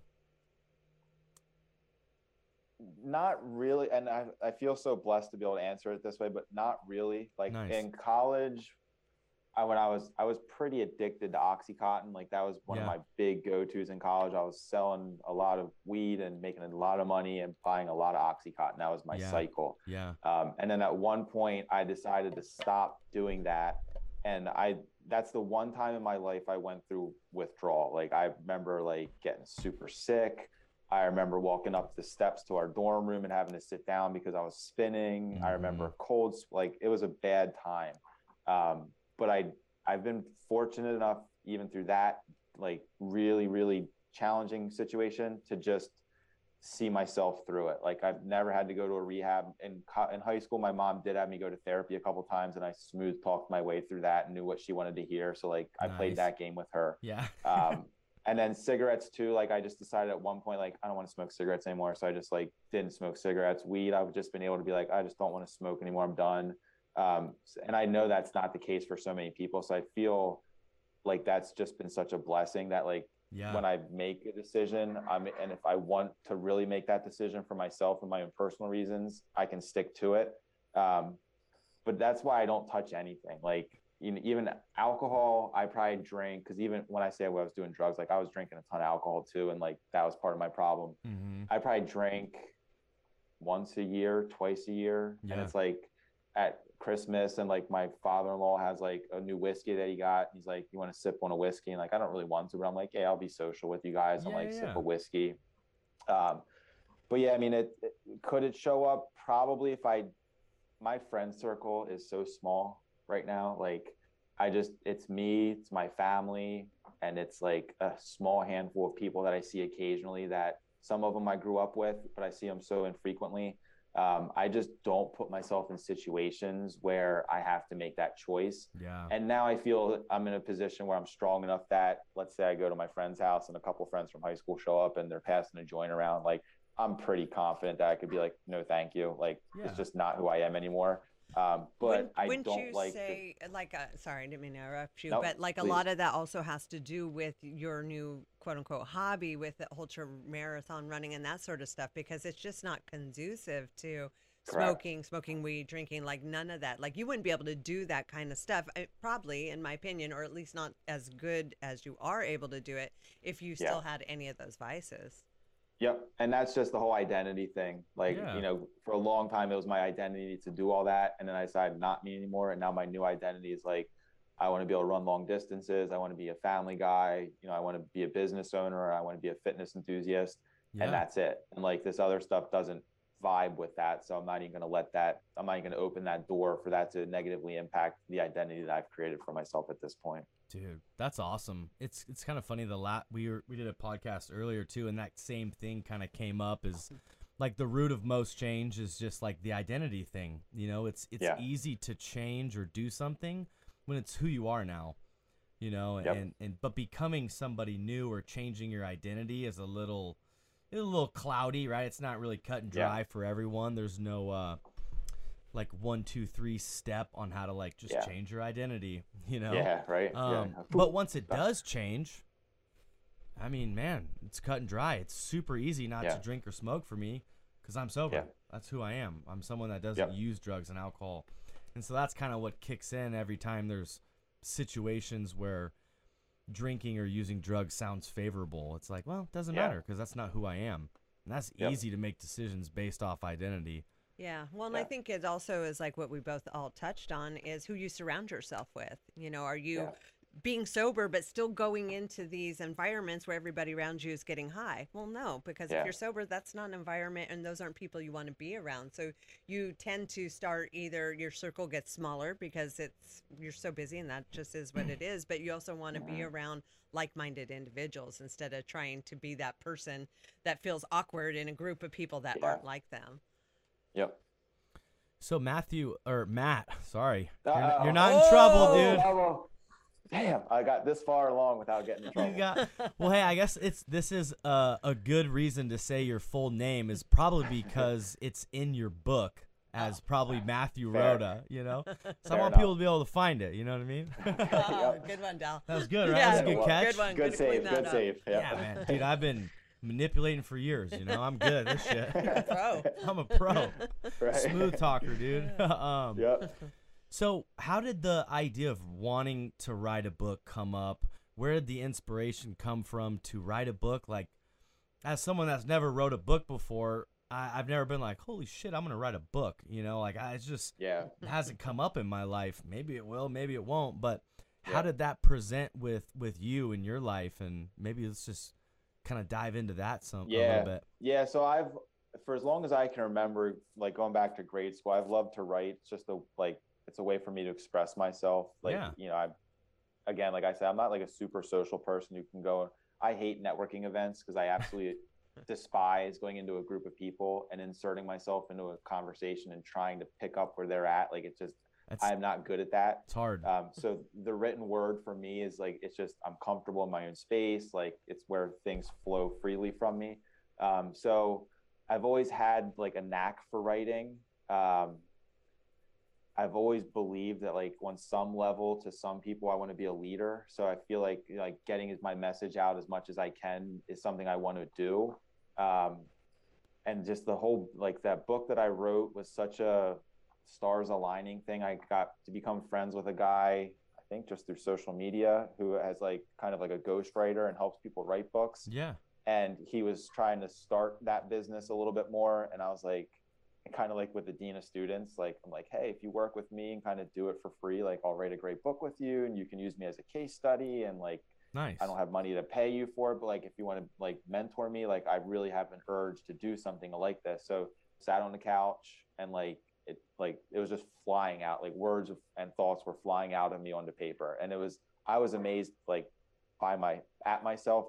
Not really. And I feel so blessed to be able to answer it this way, but not really. Like in college, I was pretty addicted to OxyContin. Like that was one of my big go-tos in college. I was selling a lot of weed and making a lot of money and buying a lot of OxyContin. That was my cycle. Yeah. And then at one point I decided to stop doing that. And that's the one time in my life I went through withdrawal. Like I remember like getting super sick. I remember walking up the steps to our dorm room and having to sit down because I was spinning. Mm-hmm. I remember like it was a bad time. But I've been fortunate enough, even through that, like really, really challenging situation, to just see myself through it. Like I've never had to go to a rehab. In high school, my mom did have me go to therapy a couple of times, and I smooth talked my way through that and knew what she wanted to hear. So like I played that game with her. Yeah. And then cigarettes too. Like I just decided at one point, like I don't want to smoke cigarettes anymore. So I just like didn't smoke cigarettes. Weed, I've just been able to be like, I just don't want to smoke anymore. I'm done. And I know that's not the case for so many people. So I feel like that's just been such a blessing that like when I make a decision, and if I want to really make that decision for myself and my own personal reasons, I can stick to it. But that's why I don't touch anything. Like even alcohol, I probably drink, because even when I say I was doing drugs, like I was drinking a ton of alcohol too. And like that was part of my problem. Mm-hmm. I probably drank once a year, twice a year. Yeah. And it's like, at Christmas, and like my father-in-law has like a new whiskey that he got. He's like, you want to sip on a whiskey? And like, I don't really want to, but I'm like, hey, I'll be social with you guys and sip a whiskey. But yeah, I mean, could it show up? Probably. If my friend circle is so small right now. Like it's me, it's my family. And it's like a small handful of people that I see occasionally, that some of them I grew up with, but I see them so infrequently. I just don't put myself in situations where I have to make that choice. Yeah. And now I feel I'm in a position where I'm strong enough that, let's say I go to my friend's house and a couple of friends from high school show up and they're passing a joint around. Like I'm pretty confident that I could be like, no, thank you. Like it's just not who I am anymore. But I don't you like say the, like, sorry, I didn't mean to interrupt you, but like please. A lot of that also has to do with your new quote unquote hobby, with the ultra marathon running and that sort of stuff, because it's just not conducive to smoking weed, drinking, like none of that. Like you wouldn't be able to do that kind of stuff, probably, in my opinion, or at least not as good as you are able to do it if you still had any of those vices. Yep. And that's just the whole identity thing. Like, you know, for a long time, it was my identity to do all that. And then I decided not me anymore. And now my new identity is like, I want to be able to run long distances. I want to be a family guy. You know, I want to be a business owner. I want to be a fitness enthusiast. Yeah. And that's it. And like this other stuff doesn't vibe with that. So I'm not even going to I'm not even going to open that door for that to negatively impact the identity that I've created for myself at this point. Dude, that's awesome. It's kind of funny. We did a podcast earlier too, and that same thing kind of came up, is like the root of most change is just like the identity thing. You know, it's easy to change or do something when it's who you are now, you know, but becoming somebody new or changing your identity is a little cloudy, right? It's not really cut and dry for everyone. There's no, like 1, 2, 3 step on how to like just change your identity, you know? Yeah, right. But once it does change, I mean, man, it's cut and dry. It's super easy not to drink or smoke for me, because I'm sober. Yeah. That's who I am. I'm someone that doesn't use drugs and alcohol. And so that's kind of what kicks in every time there's situations where drinking or using drugs sounds favorable. It's like, well, it doesn't matter because that's not who I am. And that's easy to make decisions based off identity. Yeah. Well, and I think it also is like what we both all touched on is who you surround yourself with. You know, are you being sober but still going into these environments where everybody around you is getting high? Well, no, because if you're sober, that's not an environment and those aren't people you want to be around. So you tend to start either your circle gets smaller because it's you're so busy and that just is what it is. But you also want to be around like-minded individuals instead of trying to be that person that feels awkward in a group of people that aren't like them. Yep. So Matthew or Matt, sorry, you're not in trouble, dude. Damn, I got this far along without getting in trouble. Well, hey, I guess this is a good reason to say your full name is probably because it's in your book as probably Matthew Roda, you know. So I want people to be able to find it. You know what I mean? Good one, Dal. That was good, right? Yeah, that was a good catch. Good one. Good save. Good save. Yeah, man, dude, I've been manipulating for years, you know. I'm good at this shit. I'm a pro. Right. Smooth talker, dude. So how did the idea of wanting to write a book come up? Where did the inspiration come from to write a book? Like, as someone that's never wrote a book before, I've never been like, holy shit, I'm gonna write a book, you know. Like, I just it hasn't come up in my life. Maybe it will, maybe it won't, but how did that present with you in your life? And maybe it's just kind of dive into that a little bit. Yeah, so I've, for as long as I can remember, like going back to grade school, I've loved to write. It's just it's a way for me to express myself. Like, you know, again, like I said, I'm not like a super social person who can go. I hate networking events because I absolutely despise going into a group of people and inserting myself into a conversation and trying to pick up where they're at. Like, it's just, I'm not good at that. It's hard. So the written word for me is like, it's just, I'm comfortable in my own space. Like, it's where things flow freely from me. So I've always had like a knack for writing. I've always believed that like on some level to some people, I want to be a leader. So I feel like getting my message out as much as I can is something I want to do. And just the whole, like that book that I wrote was such a, stars aligning thing. I got to become friends with a guy, I think just through social media, who has like kind of like a ghostwriter and helps people write books. Yeah. And he was trying to start that business a little bit more. And I was like, kind of like with the dean of students, like, I'm like, hey, if you work with me and kind of do it for free, like I'll write a great book with you and you can use me as a case study. And like, nice. I don't have money to pay you for it, but like, if you want to like mentor me, like I really have an urge to do something like this. So sat on the couch and it was just flying out, like words and thoughts were flying out of me onto paper. And I was amazed by myself.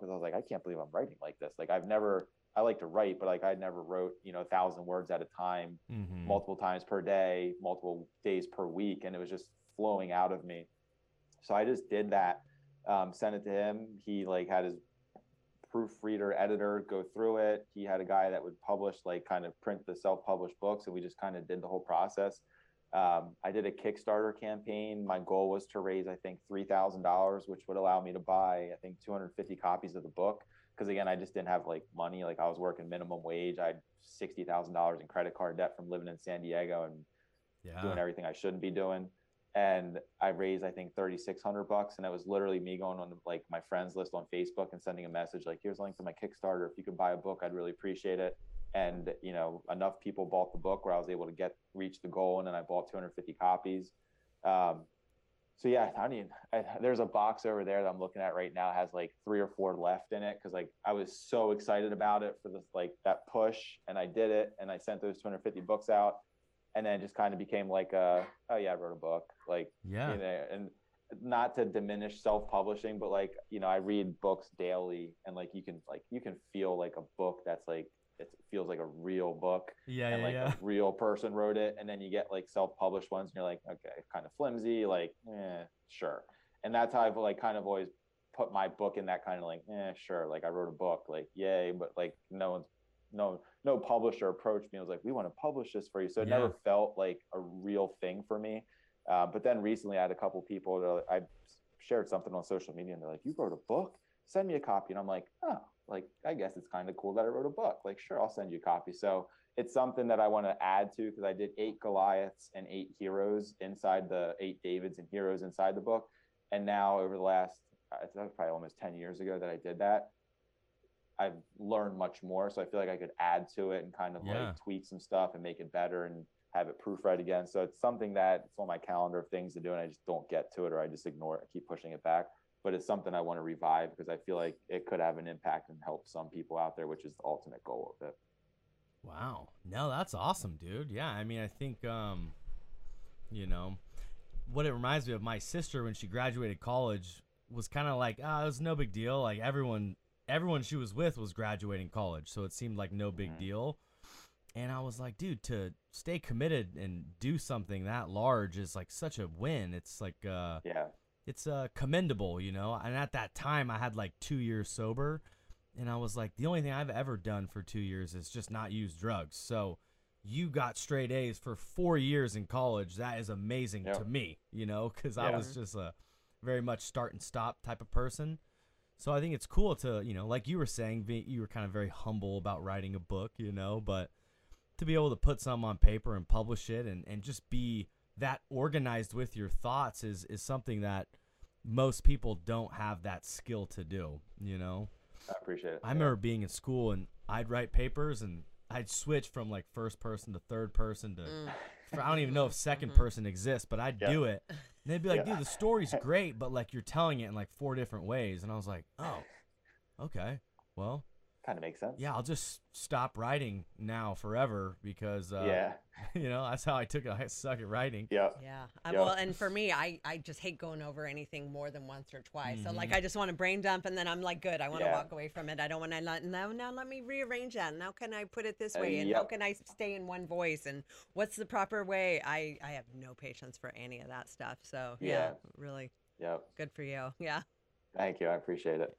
Cause I was like, I can't believe I'm writing like this. Like I like to write, but like, I never wrote, you know, 1,000 words at a time, multiple times per day, multiple days per week. And it was just flowing out of me. So I just did that, sent it to him. He like had his proofreader, editor go through it. He had a guy that would publish, like kind of print the self-published books. And we just kind of did the whole process. I did a Kickstarter campaign. My goal was to raise, I think, $3,000, which would allow me to buy, I think, 250 copies of the book. Cause again, I just didn't have like money. Like I was working minimum wage. I had $60,000 in credit card debt from living in San Diego and doing everything I shouldn't be doing. And I raised, I think, $3,600. And that was literally me going on like my friends list on Facebook and sending a message like, here's a link to my Kickstarter. If you could buy a book, I'd really appreciate it. And, you know, enough people bought the book where I was able to reach the goal. And then I bought 250 copies. So yeah, I mean, there's a box over there that I'm looking at right now. It has like 3 or 4 left in it. Cause like, I was so excited about it for this, like that push. And I did it. And I sent those 250 books out. And then it just kind of became like, oh yeah, I wrote a book. Like, you know, and not to diminish self-publishing, but like, you know, I read books daily and like, you can feel like a book that's like, it feels like a real book and like a real person wrote it. And then you get like self-published ones and you're like, okay, kind of flimsy, like, sure. And that's how I've like kind of always put my book in that kind of like, sure. Like I wrote a book, like, yay. But like no publisher approached me. I was like, we want to publish this for you. So it never felt like a real thing for me. But then recently I had a couple people that I shared something on social media and they're like, you wrote a book, send me a copy. And I'm like, oh, like, I guess it's kind of cool that I wrote a book. Like, sure, I'll send you a copy. So it's something that I want to add to, because I did 8 Goliaths and 8 heroes inside the 8 Davids and heroes inside the book. And now over the last, it's probably almost 10 years ago that I did that, I've learned much more. So I feel like I could add to it and kind of like tweak some stuff and make it better and have it proofread again. So it's something that it's on my calendar of things to do, and I just don't get to it, or I just ignore it. I keep pushing it back. But it's something I want to revive, because I feel like it could have an impact and help some people out there, which is the ultimate goal of it. Wow. No, that's awesome, dude. Yeah. I mean, I think, you know, what it reminds me of, my sister, when she graduated college, was kind of like, it was no big deal. Like everyone she was with was graduating college, so it seemed like no big deal. And I was like, dude, to stay committed and do something that large is like such a win. It's like, it's commendable, you know? And at that time I had like 2 years sober, and I was like, the only thing I've ever done for 2 years is just not use drugs. So you got straight A's for 4 years in college. That is amazing to me, you know, because I was just a very much start and stop type of person. So I think it's cool to, you know, like you were saying, you were kind of very humble about writing a book, you know, but to be able to put some on paper and publish it, and just be that organized with your thoughts is something that most people don't have that skill to do, you know? I appreciate it. I remember being in school, and I'd write papers, and I'd switch from like first person to third person to I don't even know if second person exists, but I'd do it. And they'd be like, dude, the story's great, but like you're telling it in like 4 different ways. And I was like, oh, okay, well, kind of makes sense. Yeah, I'll just stop writing now forever, because you know, that's how I took it. I suck at writing. Well, and for me, I just hate going over anything more than once or twice. So like I just want to brain dump, and then I'm like, good, I want to walk away from it. I don't want to now let me rearrange that, and how can I put it this way, and how can I stay in one voice, and what's the proper way. I have no patience for any of that stuff. So really good for you. Thank you, I appreciate it.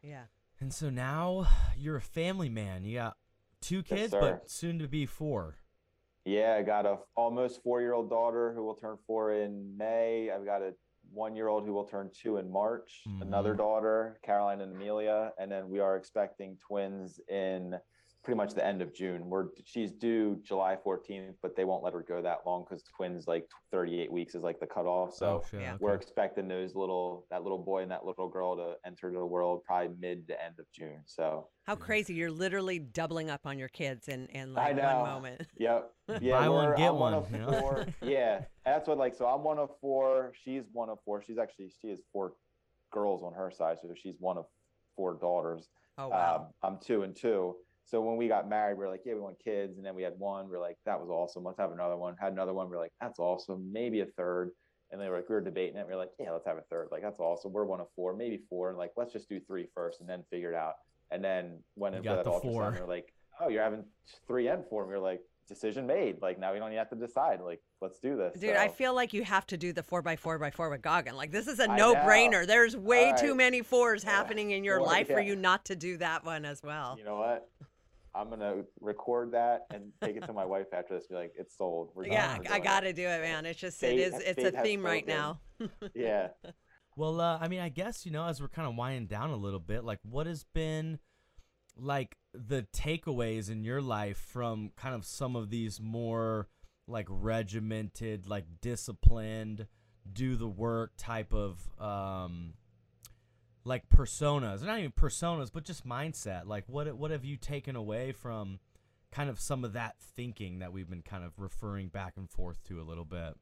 And so now you're a family man. You got 2 kids, but soon to be 4. Yeah, I got a almost 4-year-old daughter who will turn 4 in May. I've got a 1-year-old who will turn 2 in March. Another daughter, Caroline and Amelia. And then we are expecting twins in pretty much the end of June. She's due July 14th, but they won't let her go that long, because twins, like 38 weeks is like the cutoff. So we're expecting that little boy and that little girl to enter the world probably mid to end of June. So how crazy, you're literally doubling up on your kids in like one moment. Yeah, buy one, get one. You know? Yeah, that's what, like, so I'm 1 of 4. She's 1 of 4. She's actually, she has 4 girls on her side, so she's 1 of 4 daughters. Oh wow. I'm 2 and 2. So when we got married, we were like, yeah, we want kids. And then we had 1. We were like, that was awesome. Let's have another one. Had another one. We were like, that's awesome. Maybe a 3rd. And they were like, we were debating it. We were like, yeah, let's have a 3rd. Like, that's awesome. We're 1 of 4, maybe 4. And like, let's just do 3 first and then figure it out. And then went into that ultrasound. We were like, oh, you're having 3 and 4. And we were like, decision made. Like, now we don't even have to decide. Like, let's do this. Dude, so I feel like you have to do the 4x4x4 with Goggin. Like, this is a no-brainer. There's way too many 4s happening in your life for you not to do that one as well. You know what? I'm going to record that and take it to my wife after this. Be like, it's sold. We're I got to do it, man. It's just, it's a theme right now. Well, I mean, I guess, you know, as we're kind of winding down a little bit, like, what has been like the takeaways in your life from kind of some of these more like regimented, like disciplined, do the work type of, like personas, not even personas, but just mindset. Like what have you taken away from kind of some of that thinking that we've been kind of referring back and forth to a little bit?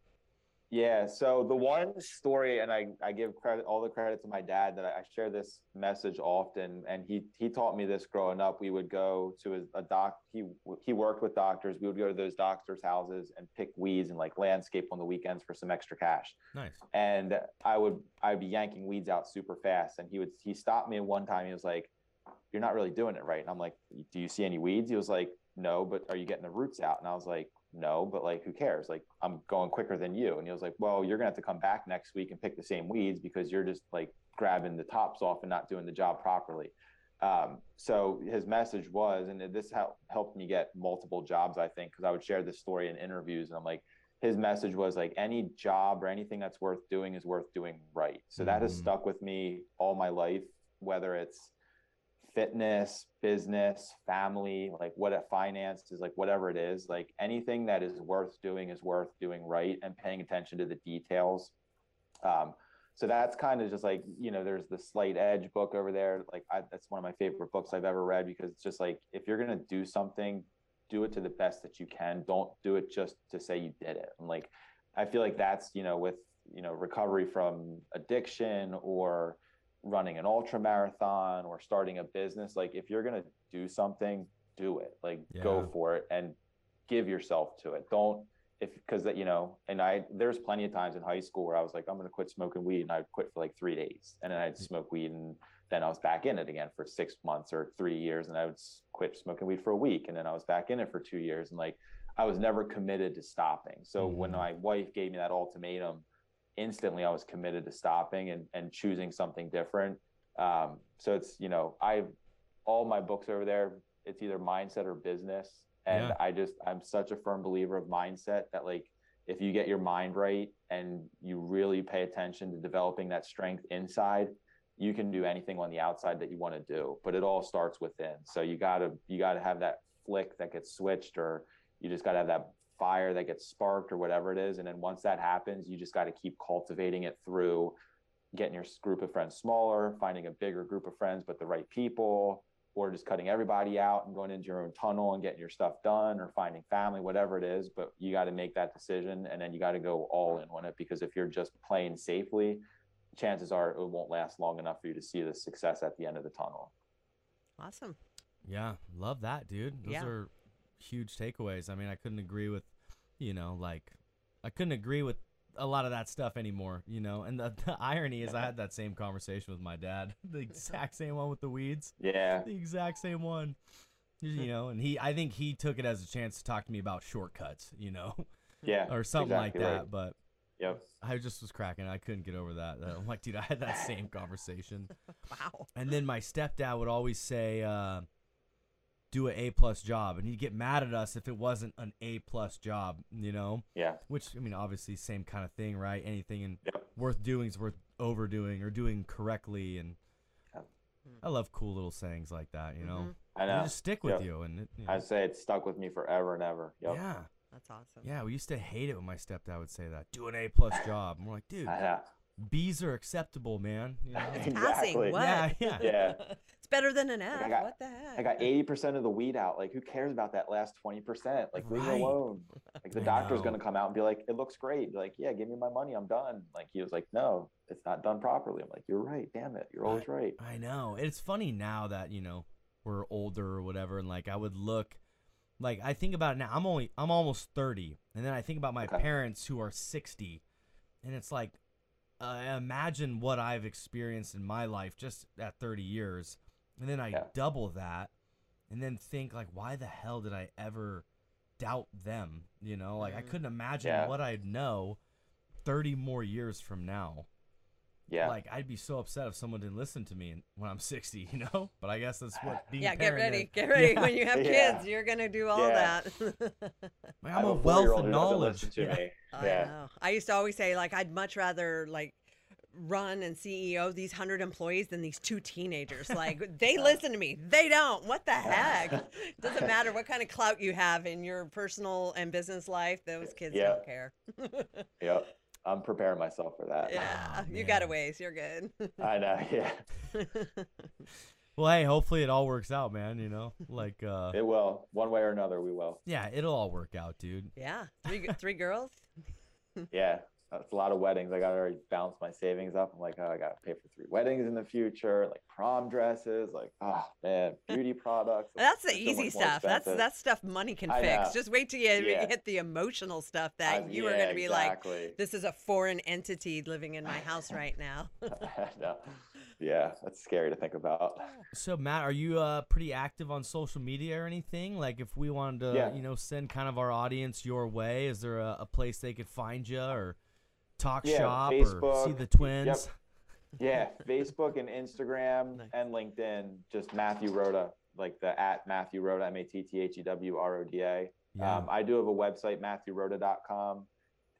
Yeah. So the one story, and I give credit, all the credit to my dad, that I share this message often. And he taught me this growing up. We would go to a doc. He worked with doctors. We would go to those doctors' houses and pick weeds and like landscape on the weekends for some extra cash. Nice. And I'd be yanking weeds out super fast. And he stopped me one time. He was like, "You're not really doing it right." And I'm like, "Do you see any weeds?" He was like, "No, but are you getting the roots out?" And I was like, "No, but like, who cares? Like, I'm going quicker than you." And he was like, "Well, you're gonna have to come back next week and pick the same weeds, because you're just like grabbing the tops off and not doing the job properly." So his message was, and this helped me get multiple jobs, I think, because I would share this story in interviews, and I'm like, his message was like, any job or anything that's worth doing is worth doing right. So that has stuck with me all my life, whether it's fitness, business, family, like what finances, like whatever it is, like anything that is worth doing right and paying attention to the details. So that's kind of just like, you know, there's the Slight Edge book over there. Like that's one of my favorite books I've ever read, because it's just like, if you're going to do something, do it to the best that you can. Don't do it just to say you did it. And like, I feel like that's, you know, with, you know, recovery from addiction or running an ultra marathon or starting a business. Like if you're going to do something, do it, like go for it and give yourself to it. Don't, because that, you know, and there's plenty of times in high school where I was like, I'm going to quit smoking weed, and I'd quit for like 3 days, and then I'd smoke weed, and then I was back in it again for 6 months or 3 years, and I would quit smoking weed for a week, and then I was back in it for 2 years, and like I was never committed to stopping. So when my wife gave me that ultimatum, instantly I was committed to stopping and choosing something different. So it's, you know, I've all my books over there, it's either mindset or business. And I'm such a firm believer of mindset, that like, if you get your mind right and you really pay attention to developing that strength inside, you can do anything on the outside that you want to do, but it all starts within. So you gotta have that flick that gets switched, or you just gotta have that fire that gets sparked or whatever it is. And then once that happens, you just got to keep cultivating it through getting your group of friends smaller, finding a bigger group of friends, but the right people, or just cutting everybody out and going into your own tunnel and getting your stuff done, or finding family, whatever it is. But you got to make that decision, and then you got to go all in on it, because if you're just playing safely, chances are it won't last long enough for you to see the success at the end of the tunnel. Awesome. Yeah. Love that, dude. Those are huge takeaways. I mean, I couldn't agree with, you know, like I couldn't agree with a lot of that stuff anymore, you know? And the irony is I had that same conversation with my dad, the exact same one with the weeds. Yeah. The exact same one, you know? And I think he took it as a chance to talk to me about shortcuts, you know? Yeah. Or something exactly like that. Right. But yep, I just was cracking. I couldn't get over that. I'm like, dude, I had that same conversation. Wow. And then my stepdad would always say, do an A+ job, and he'd get mad at us if it wasn't an A+ job, you know? Yeah. Which, I mean, obviously same kind of thing, right? Anything worth doing is worth overdoing or doing correctly. And I love cool little sayings like that, you know? I know. They just stick with you. And it, you know, I'd say it stuck with me forever and ever. Yep. Yeah. That's awesome. Yeah. We used to hate it when my stepdad would say that, do an A+ job. And we're like, dude, B's are acceptable, man. You know? It's passing. What? Yeah. It's better than an F. What the heck? I got 80% of the weed out. Like, who cares about that last 20%? Like, leave it alone. Like, the doctor's going to come out and be like, it looks great. Like, yeah, give me my money. I'm done. Like, he was like, no, it's not done properly. I'm like, you're right. Damn it. You're always right. I know. It's funny now that, you know, we're older or whatever. And like, I would look, like, I think about it now. I'm almost 30. And then I think about my parents who are 60. And it's like, imagine what I've experienced in my life just at 30 years. And then I double that, and then think like, why the hell did I ever doubt them? You know, like I couldn't imagine what I'd know 30 more years from now. Yeah. Like I'd be so upset if someone didn't listen to me when I'm 60, you know, but I guess that's what being get ready. Yeah. When you have kids, you're going to do all that. Man, I'm a wealth of knowledge. I know. I used to always say like, I'd much rather like run and CEO these 100 employees than these 2 teenagers. Like they listen to me. They don't. What the heck? Doesn't matter what kind of clout you have in your personal and business life. Those kids don't care. I'm preparing myself for that. Yeah, you got a ways. You're good. I know. Yeah. Well, hey, hopefully it all works out, man. You know, like it will, one way or another. We will. Yeah, it'll all work out, dude. Yeah, three girls. Yeah, that's a lot of weddings. I got to already balance my savings up. I'm like, oh, I got to pay for 3 weddings in the future, like prom dresses, like man, beauty products. That's the easy stuff. That's stuff money can fix. Just wait till you hit the emotional stuff that you are going to be like, this is a foreign entity living in my house right now. No. Yeah, that's scary to think about. So Matt, are you pretty active on social media or anything? Like if we wanted to, you know, send kind of our audience your way, is there a place they could find you or talk shop Facebook, or see the twins? Facebook and Instagram and LinkedIn, just Matthew Roda, like the @MatthewRoda, MatthewRoda. I do have a website, MatthewRoda.com,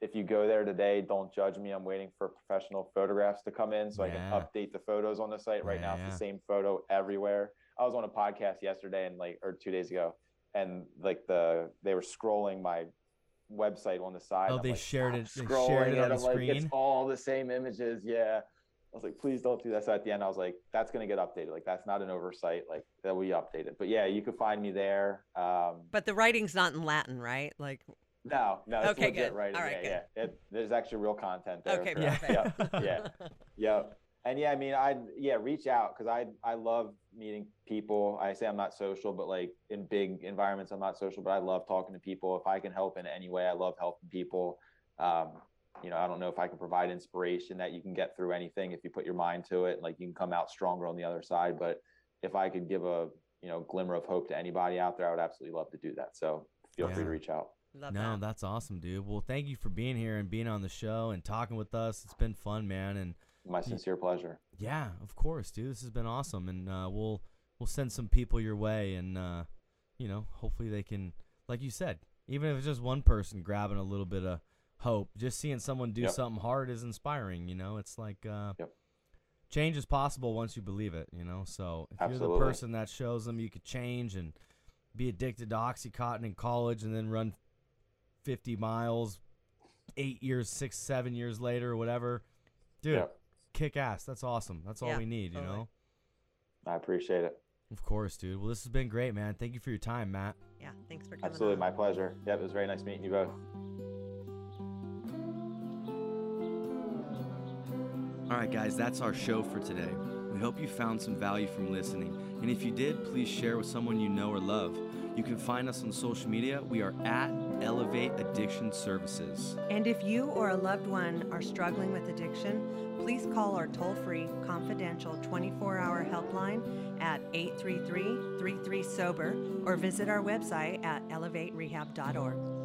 if you go there today, don't judge me. I'm waiting for professional photographs to come in so I can update the photos on the site. Right now, it's the same photo everywhere. I was on a podcast yesterday and like, or 2 days ago, and like they were scrolling my website on the side. Oh, they shared it. They shared it on the screen. It's all the same images. Yeah. I was like, please don't do that. So at the end, I was like, that's going to get updated. Like, that's not an oversight. Like, that will be updated. But yeah, you could find me there. But the writing's not in Latin, right? Like. No, it's okay, legit writing. Right, yeah. There's actually real content there. Okay, And yeah, I mean, reach out, because I love meeting people. I say I'm not social, but like in big environments, I'm not social, but I love talking to people. If I can help in any way, I love helping people. You know, I don't know if I can provide inspiration that you can get through anything if you put your mind to it. Like, you can come out stronger on the other side. But if I could give a glimmer of hope to anybody out there, I would absolutely love to do that. So feel free to reach out. Love that. That's awesome, dude. Well, thank you for being here and being on the show and talking with us. It's been fun, man. And my sincere pleasure. Yeah, of course, dude. This has been awesome, and we'll send some people your way, and hopefully they can, like you said, even if it's just one person grabbing a little bit of hope, just seeing someone do something hard is inspiring. It's like change is possible once you believe it. So if you're the person that shows them you could change and be addicted to OxyContin in college and then run 50 miles 7 years later or whatever, dude, kick ass. That's awesome. That's all we need, I appreciate it. Of course, dude. Well, this has been great, man. Thank you for your time, Matt. Yeah, thanks for coming. Absolutely, my pleasure. Yeah, it was very nice meeting you both. All right, guys, that's our show for today. We hope you found some value from listening. And if you did, please share with someone you know or love. You can find us on social media. We are at Elevate Addiction Services. And if you or a loved one are struggling with addiction, please call our toll-free, confidential 24-hour helpline at 833-33-SOBER or visit our website at ElevateRehab.org.